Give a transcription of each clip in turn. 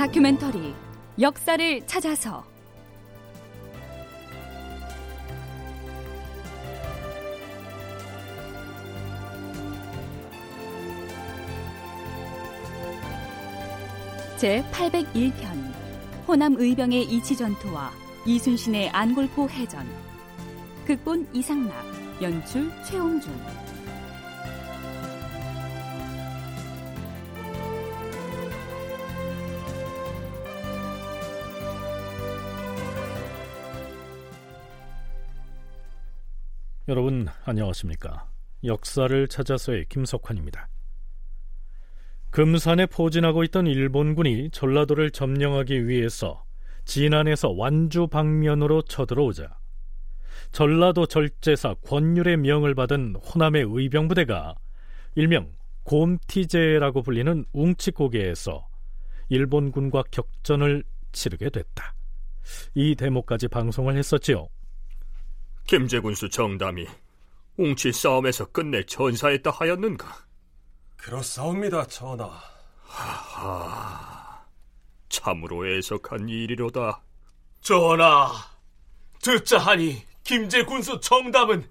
다큐멘터리 역사를 찾아서 제801편 호남의병의 이치전투와 이순신의 안골포 해전. 극본 이상락, 연출 최홍준. 여러분 안녕하십니까? 역사를 찾아서의 김석환입니다. 금산에 포진하고 있던 일본군이 전라도를 점령하기 위해서 진안에서 완주 방면으로 쳐들어오자 전라도 절제사 권율의 명을 받은 호남의 의병부대가 일명 곰티제라고 불리는 웅치고개에서 일본군과 격전을 치르게 됐다. 이 대목까지 방송을 했었지요. 김제군수 정담이 웅치 싸움에서 끝내 전사했다 하였는가? 그렇사옵니다, 전하. 하하, 참으로 애석한 일이로다. 전하, 듣자하니 김제군수 정담은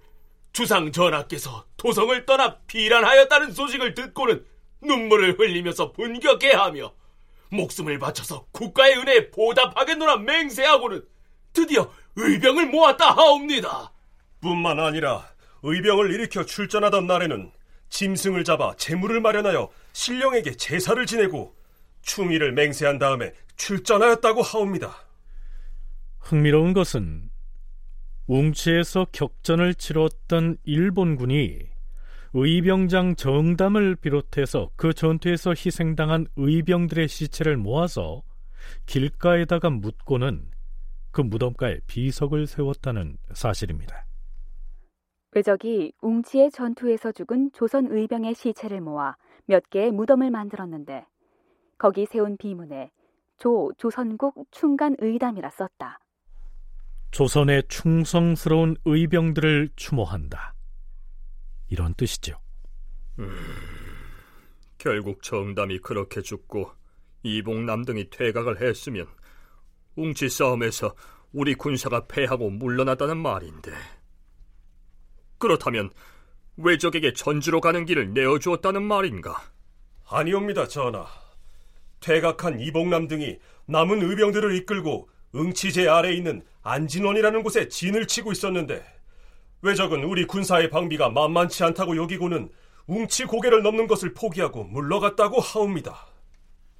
주상 전하께서 도성을 떠나 피란하였다는 소식을 듣고는 눈물을 흘리면서 분격해하며 목숨을 바쳐서 국가의 은혜에 보답하겠노라 맹세하고는 드디어 의병을 모았다 하옵니다. 뿐만 아니라 의병을 일으켜 출전하던 날에는 짐승을 잡아 재물을 마련하여 신령에게 제사를 지내고 충의를 맹세한 다음에 출전하였다고 하옵니다. 흥미로운 것은 웅치에서 격전을 치렀던 일본군이 의병장 정담을 비롯해서 그 전투에서 희생당한 의병들의 시체를 모아서 길가에다가 묻고는 그 무덤가에 비석을 세웠다는 사실입니다. 외적이 웅치의 전투에서 죽은 조선 의병의 시체를 모아 몇 개의 무덤을 만들었는데 거기 세운 비문에 조선국 충간의담이라 썼다. 조선의 충성스러운 의병들을 추모한다, 이런 뜻이죠. 결국 정담이 그렇게 죽고 이봉남 등이 퇴각을 했으면 웅치 싸움에서 우리 군사가 패하고 물러났다는 말인데, 그렇다면 외적에게 전주로 가는 길을 내어주었다는 말인가? 아니옵니다, 전하. 퇴각한 이봉남 등이 남은 의병들을 이끌고 응치제 아래에 있는 안진원이라는 곳에 진을 치고 있었는데 외적은 우리 군사의 방비가 만만치 않다고 여기고는 웅치 고개를 넘는 것을 포기하고 물러갔다고 하옵니다.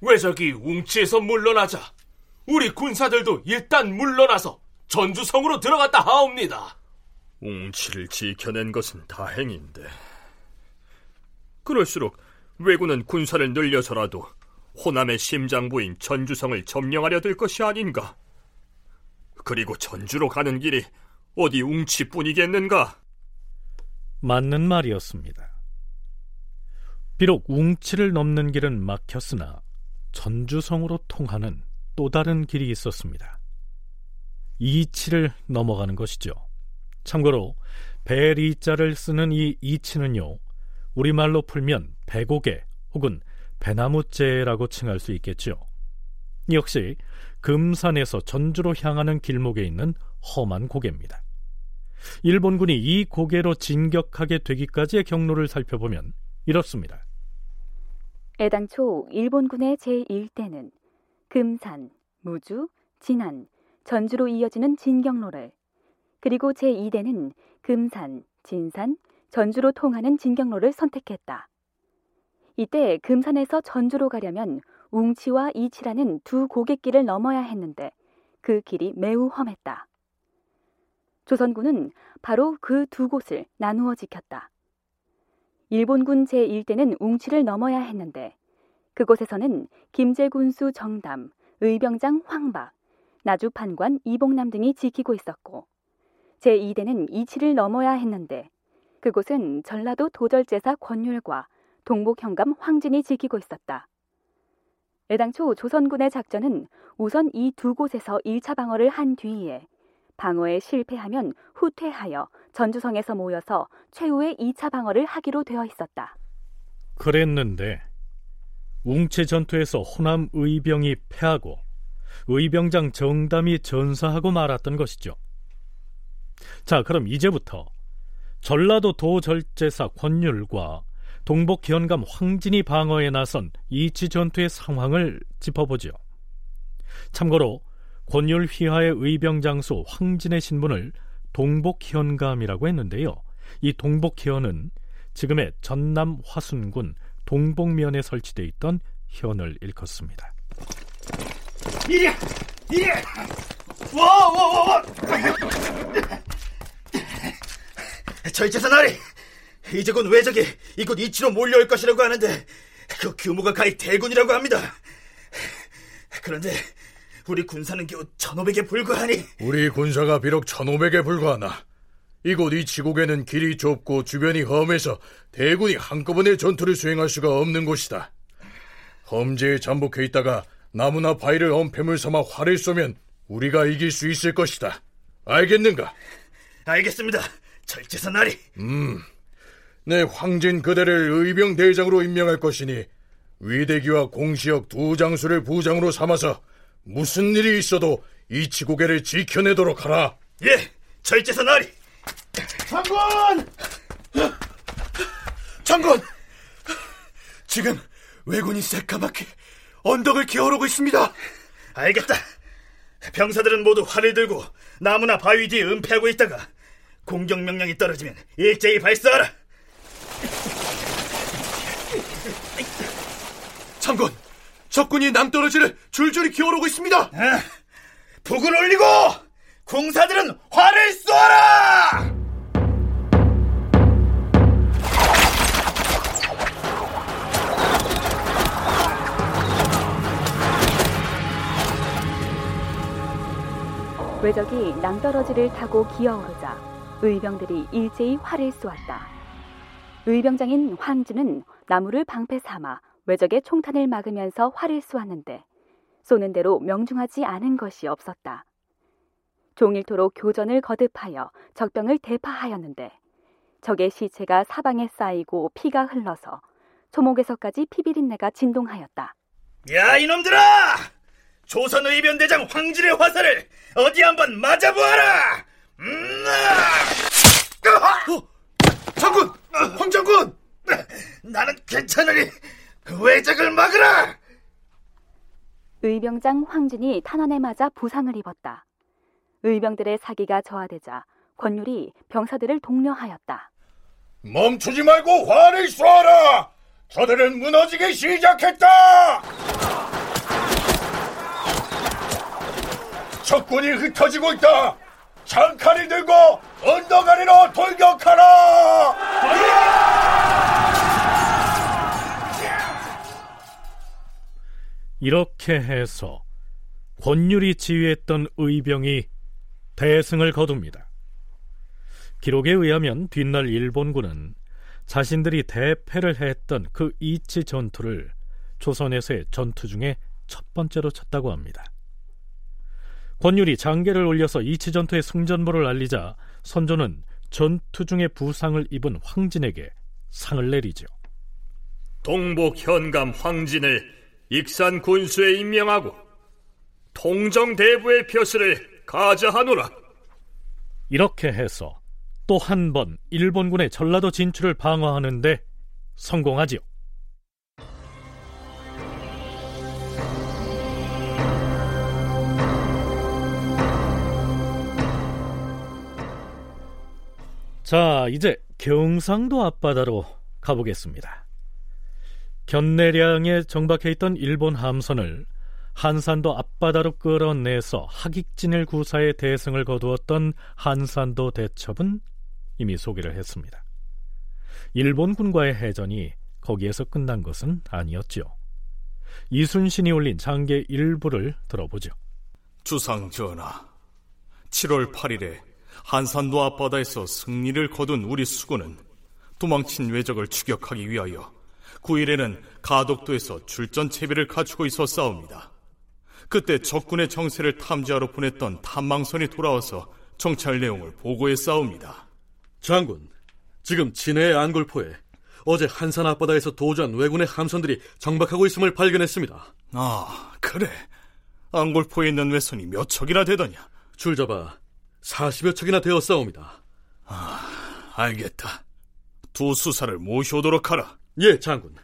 외적이 웅치에서 물러나자 우리 군사들도 일단 물러나서 전주성으로 들어갔다 하옵니다. 웅치를 지켜낸 것은 다행인데 그럴수록 왜군은 군사를 늘려서라도 호남의 심장부인 전주성을 점령하려 들 것이 아닌가? 그리고 전주로 가는 길이 어디 웅치뿐이겠는가? 맞는 말이었습니다. 비록 웅치를 넘는 길은 막혔으나 전주성으로 통하는 또 다른 길이 있었습니다. 이치를 넘어가는 것이죠. 참고로 배리자를 쓰는 이 이치는요, 우리말로 풀면 배고개 혹은 배나무째라고 칭할 수 있겠죠. 역시 금산에서 전주로 향하는 길목에 있는 험한 고개입니다. 일본군이 이 고개로 진격하게 되기까지의 경로를 살펴보면 이렇습니다. 애당초 일본군의 제1대는 금산, 무주, 진안, 전주로 이어지는 진경로를, 그리고 제2대는 금산, 진산, 전주로 통하는 진경로를 선택했다. 이때 금산에서 전주로 가려면 웅치와 이치라는 두 고갯길을 넘어야 했는데 그 길이 매우 험했다. 조선군은 바로 그 두 곳을 나누어 지켰다. 일본군 제1대는 웅치를 넘어야 했는데 그곳에서는 김제군수 정담, 의병장 황박, 나주판관 이봉남 등이 지키고 있었고 제2대는 이치를 넘어야 했는데 그곳은 전라도 도절제사 권율과 동복현감 황진이 지키고 있었다. 애당초 조선군의 작전은 우선 이 두 곳에서 1차 방어를 한 뒤에 방어에 실패하면 후퇴하여 전주성에서 모여서 최후의 2차 방어를 하기로 되어 있었다. 그랬는데 웅체 전투에서 호남 의병이 패하고 의병장 정담이 전사하고 말았던 것이죠. 자, 그럼 이제부터 전라도 도절제사 권율과 동복현감 황진이 방어에 나선 이치 전투의 상황을 짚어보죠. 참고로 권율 휘하의 의병장수 황진의 신분을 동복현감이라고 했는데요, 이 동복현은 지금의 전남 화순군 동복면에 설치되어 있던 현을 일컫습니다. 이리야! 이리야! 와와와와! 절제사나리! 이제 곧 왜적이 이곳 이치로 몰려올 것이라고 하는데 그 규모가 가히 대군이라고 합니다. 그런데 우리 군사는 겨우 1,500에 불과하니. 우리 군사가 비록 1,500에 불과하나 이곳 이치국에는 길이 좁고 주변이 험해서 대군이 한꺼번에 전투를 수행할 수가 없는 곳이다. 험지에 잠복해 있다가 나무나 바위를 엄폐물 삼아 활을 쏘면 우리가 이길 수 있을 것이다. 알겠는가? 알겠습니다, 절제사 나리. 내 황진 그대를 의병 대장으로 임명할 것이니 위대기와 공시역 두 장수를 부장으로 삼아서 무슨 일이 있어도 이치고개를 지켜내도록 하라. 예, 절제사 나리. 장군! 장군! 지금 왜군이 새까맣게 언덕을 기어오르고 있습니다. 알겠다. 병사들은 모두 활을 들고 나무나 바위 뒤에 은폐하고 있다가 공격 명령이 떨어지면 일제히 발사하라. 장군, 적군이 남떨어지를 줄줄이 기어오르고 있습니다. 북을 올리고 공사들은 활을 쏘아라. 왜적이 남떨어지를 타고 기어오르자 의병들이 일제히 활을 쏘았다. 의병장인 황진은 나무를 방패 삼아 왜적의 총탄을 막으면서 활을 쏘았는데 쏘는 대로 명중하지 않은 것이 없었다. 종일토록 교전을 거듭하여 적병을 대파하였는데 적의 시체가 사방에 쌓이고 피가 흘러서 초목에서까지 피비린내가 진동하였다. 야, 이놈들아! 조선의변대장 황진의 화살을 어디 한번 맞아보아라! 장군! 황장군! 나는 괜찮으니 왜적을 막으라! 의병장 황진이 탄환에 맞아 부상을 입었다. 의병들의 사기가 저하되자 권율이 병사들을 독려하였다. 멈추지 말고 활을 쏘아라! 저들은 무너지기 시작했다! 적군이 흩어지고 있다! 장칼이 들고 언덕 아래로 돌격하라! 이렇게 해서 권율이 지휘했던 의병이 대승을 거둡니다. 기록에 의하면 뒷날 일본군은 자신들이 대패를 했던 그 이치 전투를 조선에서의 전투 중에 첫 번째로 쳤다고 합니다. 권율이 장계를 올려서 이치 전투의 승전보를 알리자 선조는 전투 중에 부상을 입은 황진에게 상을 내리죠. 동복현감 황진을 익산 군수에 임명하고 통정대부의 벼슬을 가자하노라. 이렇게 해서 또 한 번 일본군의 전라도 진출을 방어하는데 성공하지요. 자, 이제 경상도 앞바다로 가보겠습니다. 견내량에 정박해 있던 일본 함선을 한산도 앞바다로 끌어내서 학익진을 구사해 대승을 거두었던 한산도 대첩은 이미 소개를 했습니다. 일본군과의 해전이 거기에서 끝난 것은 아니었죠. 이순신이 올린 장계 일부를 들어보죠. 주상 전하, 7월 8일에 한산도 앞바다에서 승리를 거둔 우리 수군은 도망친 왜적을 추격하기 위하여 9일에는 가덕도에서 출전 채비를 갖추고 있어 싸웁니다. 그때 적군의 정세를 탐지하러 보냈던 탐망선이 돌아와서 정찰 내용을 보고해 싸웁니다. 장군, 지금 진해의 안골포에 어제 한산 앞바다에서 도주한 왜군의 함선들이 정박하고 있음을 발견했습니다. 아, 그래. 앙골포에 있는 왜선이 몇 척이나 되더냐? 줄잡아 40여 척이나 되었사옵니다. 아, 알겠다. 두 수사를 모셔오도록 하라. 예, 장군.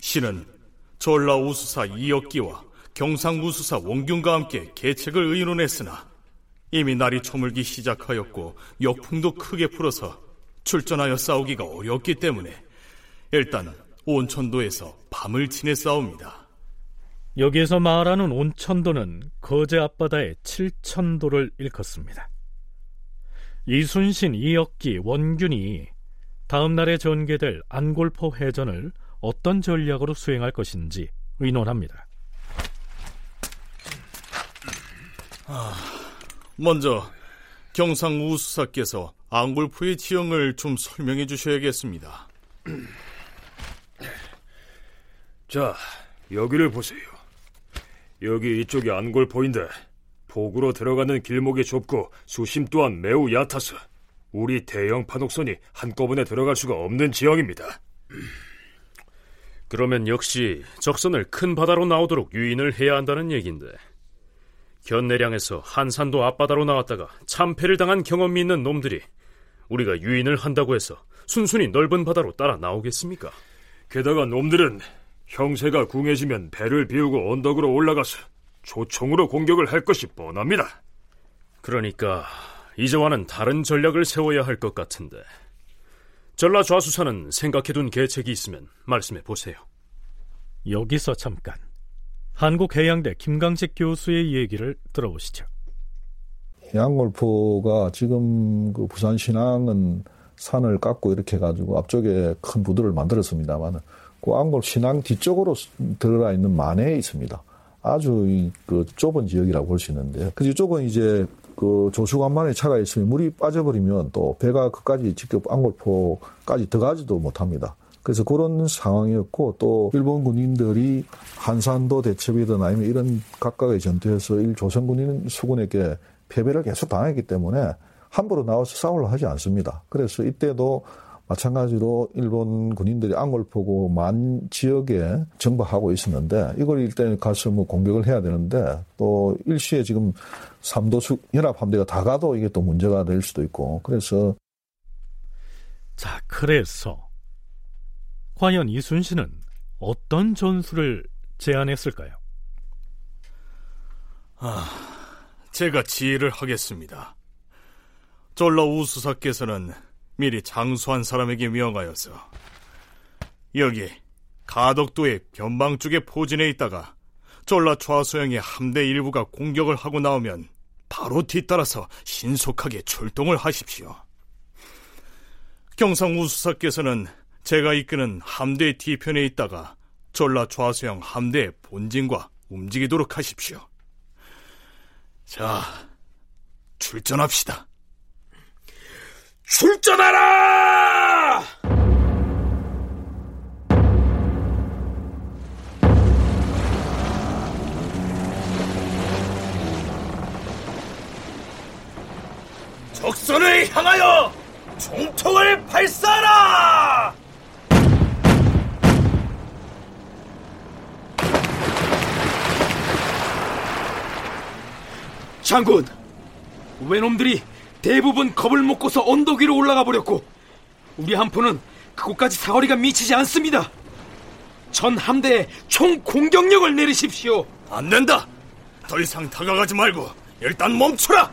신은 전라우수사 이억기와 경상우수사 원균과 함께 계책을 의논했으나 이미 날이 저물기 시작하였고 역풍도 크게 불어서 출전하여 싸우기가 어렵기 때문에 일단 온천도에서 밤을 지내 싸웁니다. 여기에서 말하는 온천도는 거제 앞바다의 칠천도를 일컫습니다. 이순신, 이억기, 원균이 다음 날에 전개될 안골포 해전을 어떤 전략으로 수행할 것인지 의논합니다. 먼저 경상우수사께서 안골포의 지형을 좀 설명해 주셔야겠습니다. 자, 여기를 보세요. 여기 이쪽이 안골포인데 북으로 들어가는 길목이 좁고 수심 또한 매우 얕아서 우리 대형 판옥선이 한꺼번에 들어갈 수가 없는 지형입니다. 그러면 역시 적선을 큰 바다로 나오도록 유인을 해야 한다는 얘기인데 견내량에서 한산도 앞바다로 나왔다가 참패를 당한 경험이 있는 놈들이 우리가 유인을 한다고 해서 순순히 넓은 바다로 따라 나오겠습니까? 게다가 놈들은 형세가 궁해지면 배를 비우고 언덕으로 올라가서 조총으로 공격을 할 것이 뻔합니다. 그러니까 이제와는 다른 전략을 세워야 할 것 같은데 전라좌수사는 생각해둔 계책이 있으면 말씀해보세요. 여기서 잠깐 한국해양대 김강식 교수의 얘기를 들어보시죠. 안골포가 지금 그 부산 신항은 산을 깎고 이렇게 해가지고 앞쪽에 큰 부두를 만들었습니다만 그 안골 신항 뒤쪽으로 들어가 있는 만해에 있습니다. 아주 그 좁은 지역이라고 볼 수 있는데요. 그 이쪽은 이제 그 조수간만에 차가 있으면 물이 빠져버리면 또 배가 그까지 직접 안골포까지 들어가지도 못합니다. 그래서 그런 상황이었고 또 일본 군인들이 한산도 대첩이든 아니면 이런 각각의 전투에서 조선 군인 수군에게 패배를 계속 당했기 때문에 함부로 나와서 싸우려 하지 않습니다. 그래서 이때도 마찬가지로 일본 군인들이 안골포고 만 지역에 정박하고 있었는데 이걸 일단 가서 뭐 공격을 해야 되는데 또 일시에 지금 삼도수 연합함대가 다 가도 이게 또 문제가 될 수도 있고 그래서 자 그래서 과연 이순신은 어떤 전술을 제안했을까요? 제가 지휘를 하겠습니다. 전라우수사께서는 미리 장수한 사람에게 명하여서 여기 가덕도의 변방 쪽에 포진해 있다가 전라좌수영의 함대 일부가 공격을 하고 나오면 바로 뒤따라서 신속하게 출동을 하십시오. 경상우수사께서는 제가 이끄는 함대의 뒤편에 있다가 전라좌수영 함대의 본진과 움직이도록 하십시오. 자, 출전합시다. 출전하라! 적선을 향하여 총통을 발사하라! 장군, 왜놈들이 대부분 겁을 먹고서 언덕 위로 올라가 버렸고 우리 함포는 그곳까지 사거리가 미치지 않습니다. 전 함대에 총 공격력을 내리십시오. 안 된다. 더 이상 다가가지 말고 일단 멈춰라.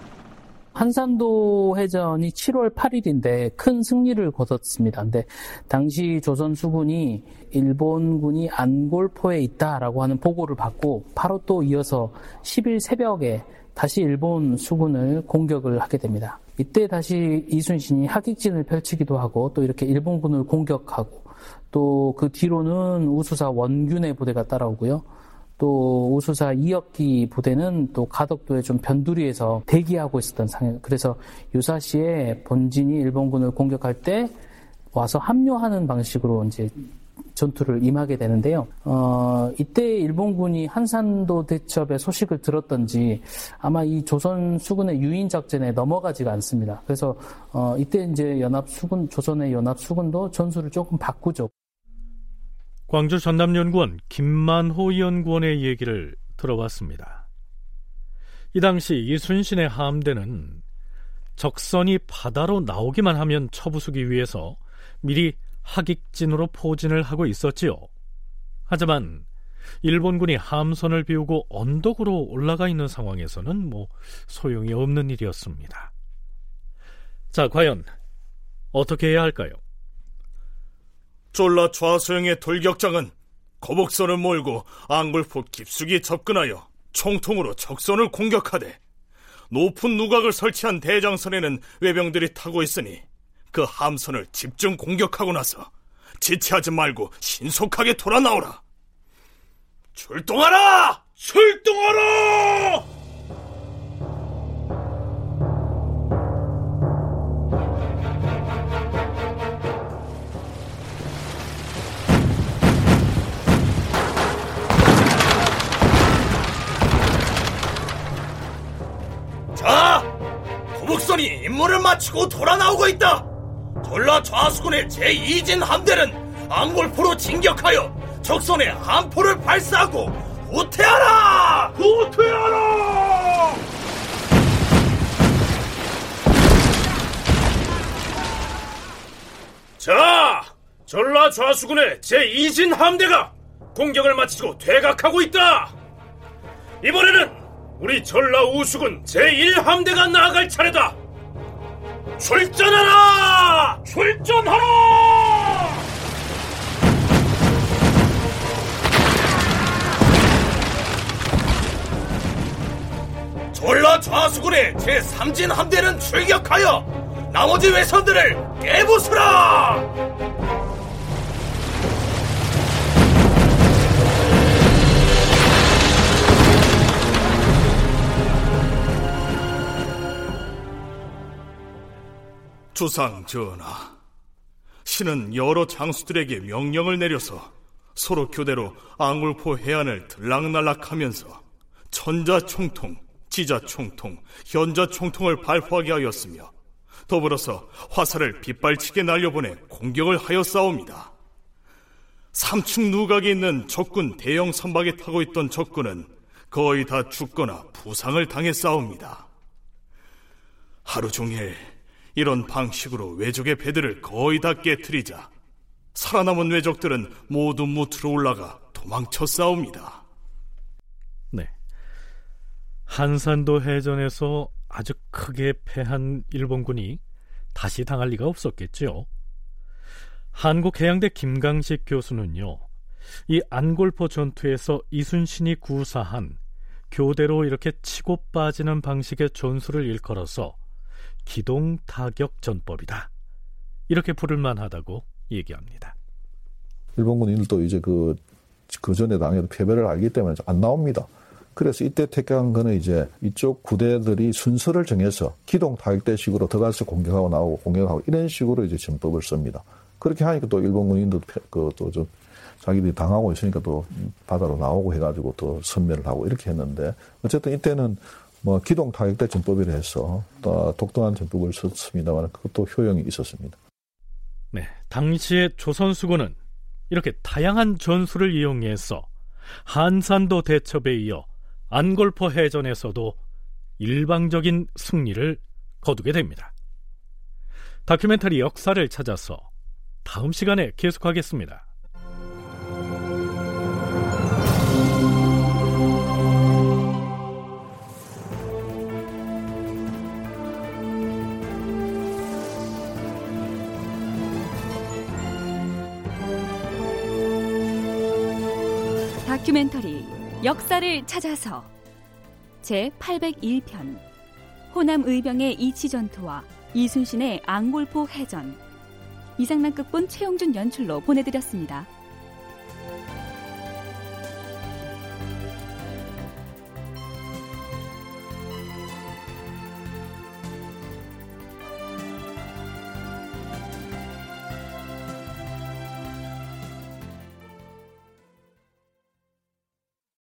한산도 해전이 7월 8일인데 큰 승리를 거뒀습니다. 근데 당시 조선 수군이 일본군이 안골포에 있다라고 하는 보고를 받고 바로 또 이어서 10일 새벽에 다시 일본 수군을 공격을 하게 됩니다. 이때 다시 이순신이 하객진을 펼치기도 하고 또 이렇게 일본군을 공격하고 또 그 뒤로는 우수사 원균의 부대가 따라오고요. 또 우수사 이억기 부대는 또 가덕도의 좀 변두리에서 대기하고 있었던 상황. 그래서 유사시에 본진이 일본군을 공격할 때 와서 합류하는 방식으로 이제 전투를 임하게 되는데요. 이때 일본군이 한산도 대첩의 소식을 들었던지 아마 이 조선 수군의 유인 작전에 넘어가지가 않습니다. 그래서 이때 이제 조선의 연합 수군도 전술을 조금 바꾸죠. 광주 전남연구원 김만호 연구원의 얘기를 들어봤습니다. 이 당시 이순신의 함대는 적선이 바다로 나오기만 하면 처부수기 위해서 미리 하객진으로 포진을 하고 있었지요. 하지만 일본군이 함선을 비우고 언덕으로 올라가 있는 상황에서는 소용이 없는 일이었습니다. 자, 과연 어떻게 해야 할까요? 졸라 좌수영의 돌격장은 거북선을 몰고 앙골포 깊숙이 접근하여 총통으로 적선을 공격하되, 높은 누각을 설치한 대장선에는 외병들이 타고 있으니 그 함선을 집중 공격하고 나서 지체하지 말고 신속하게 돌아 나오라. 출동하라! 출동하라! 자, 고북선이 임무를 마치고 돌아 나오고 있다. 전라 좌수군의 제2진 함대는 앙골포로 진격하여 적선에 함포를 발사하고 후퇴하라! 후퇴하라! 자, 전라 좌수군의 제2진 함대가 공격을 마치고 퇴각하고 있다. 이번에는 우리 전라 우수군 제1함대가 나아갈 차례다. 출전하라! 출전하라! 전라 좌수군의 제3진 함대는 출격하여 나머지 외선들을 깨부수라! 주상 전하, 신은 여러 장수들에게 명령을 내려서 서로 교대로 앙골포 해안을 들락날락하면서 천자총통, 지자총통, 현자총통을 발포하게 하였으며, 더불어서 화살을 빗발치게 날려보내 공격을 하여 싸웁니다. 삼층 누각에 있는 적군 대형 선박에 타고 있던 적군은 거의 다 죽거나 부상을 당해 싸웁니다. 하루 종일 이런 방식으로 외적의 배들을 거의 다 깨트리자 살아남은 외적들은 모두 무트로 올라가 도망쳐 싸웁니다. 네, 한산도 해전에서 아주 크게 패한 일본군이 다시 당할 리가 없었겠죠. 한국해양대 김강식 교수는요, 이 안골포 전투에서 이순신이 구사한 교대로 이렇게 치고 빠지는 방식의 전술을 일컬어서 기동타격전법이다, 이렇게 부를만하다고 얘기합니다. 일본군인들도 이제 그 전에 당해도 패배를 알기 때문에 안 나옵니다. 그래서 이때 택한 거는 이제 이쪽 구대들이 순서를 정해서 기동타격대식으로 들어가서 공격하고 나오고 공격하고 이런 식으로 이제 전법을 씁니다. 그렇게 하니까 또 일본군인들도 좀 자기들이 당하고 있으니까 또 바다로 나오고 해가지고 또 선멸을 하고 이렇게 했는데, 어쨌든 이때는 기동 타격대 전법이라 해서 독특한 전법을 썼습니다만 그것도 효용이 있었습니다. 네, 당시의 조선 수군은 이렇게 다양한 전술을 이용해서 한산도 대첩에 이어 안골포 해전에서도 일방적인 승리를 거두게 됩니다. 다큐멘터리 역사를 찾아서 다음 시간에 계속하겠습니다. 다큐멘터리 역사를 찾아서 제801편 호남의병의 이치전투와 이순신의 앙골포 해전, 이상락 극본 최홍준 연출로 보내드렸습니다.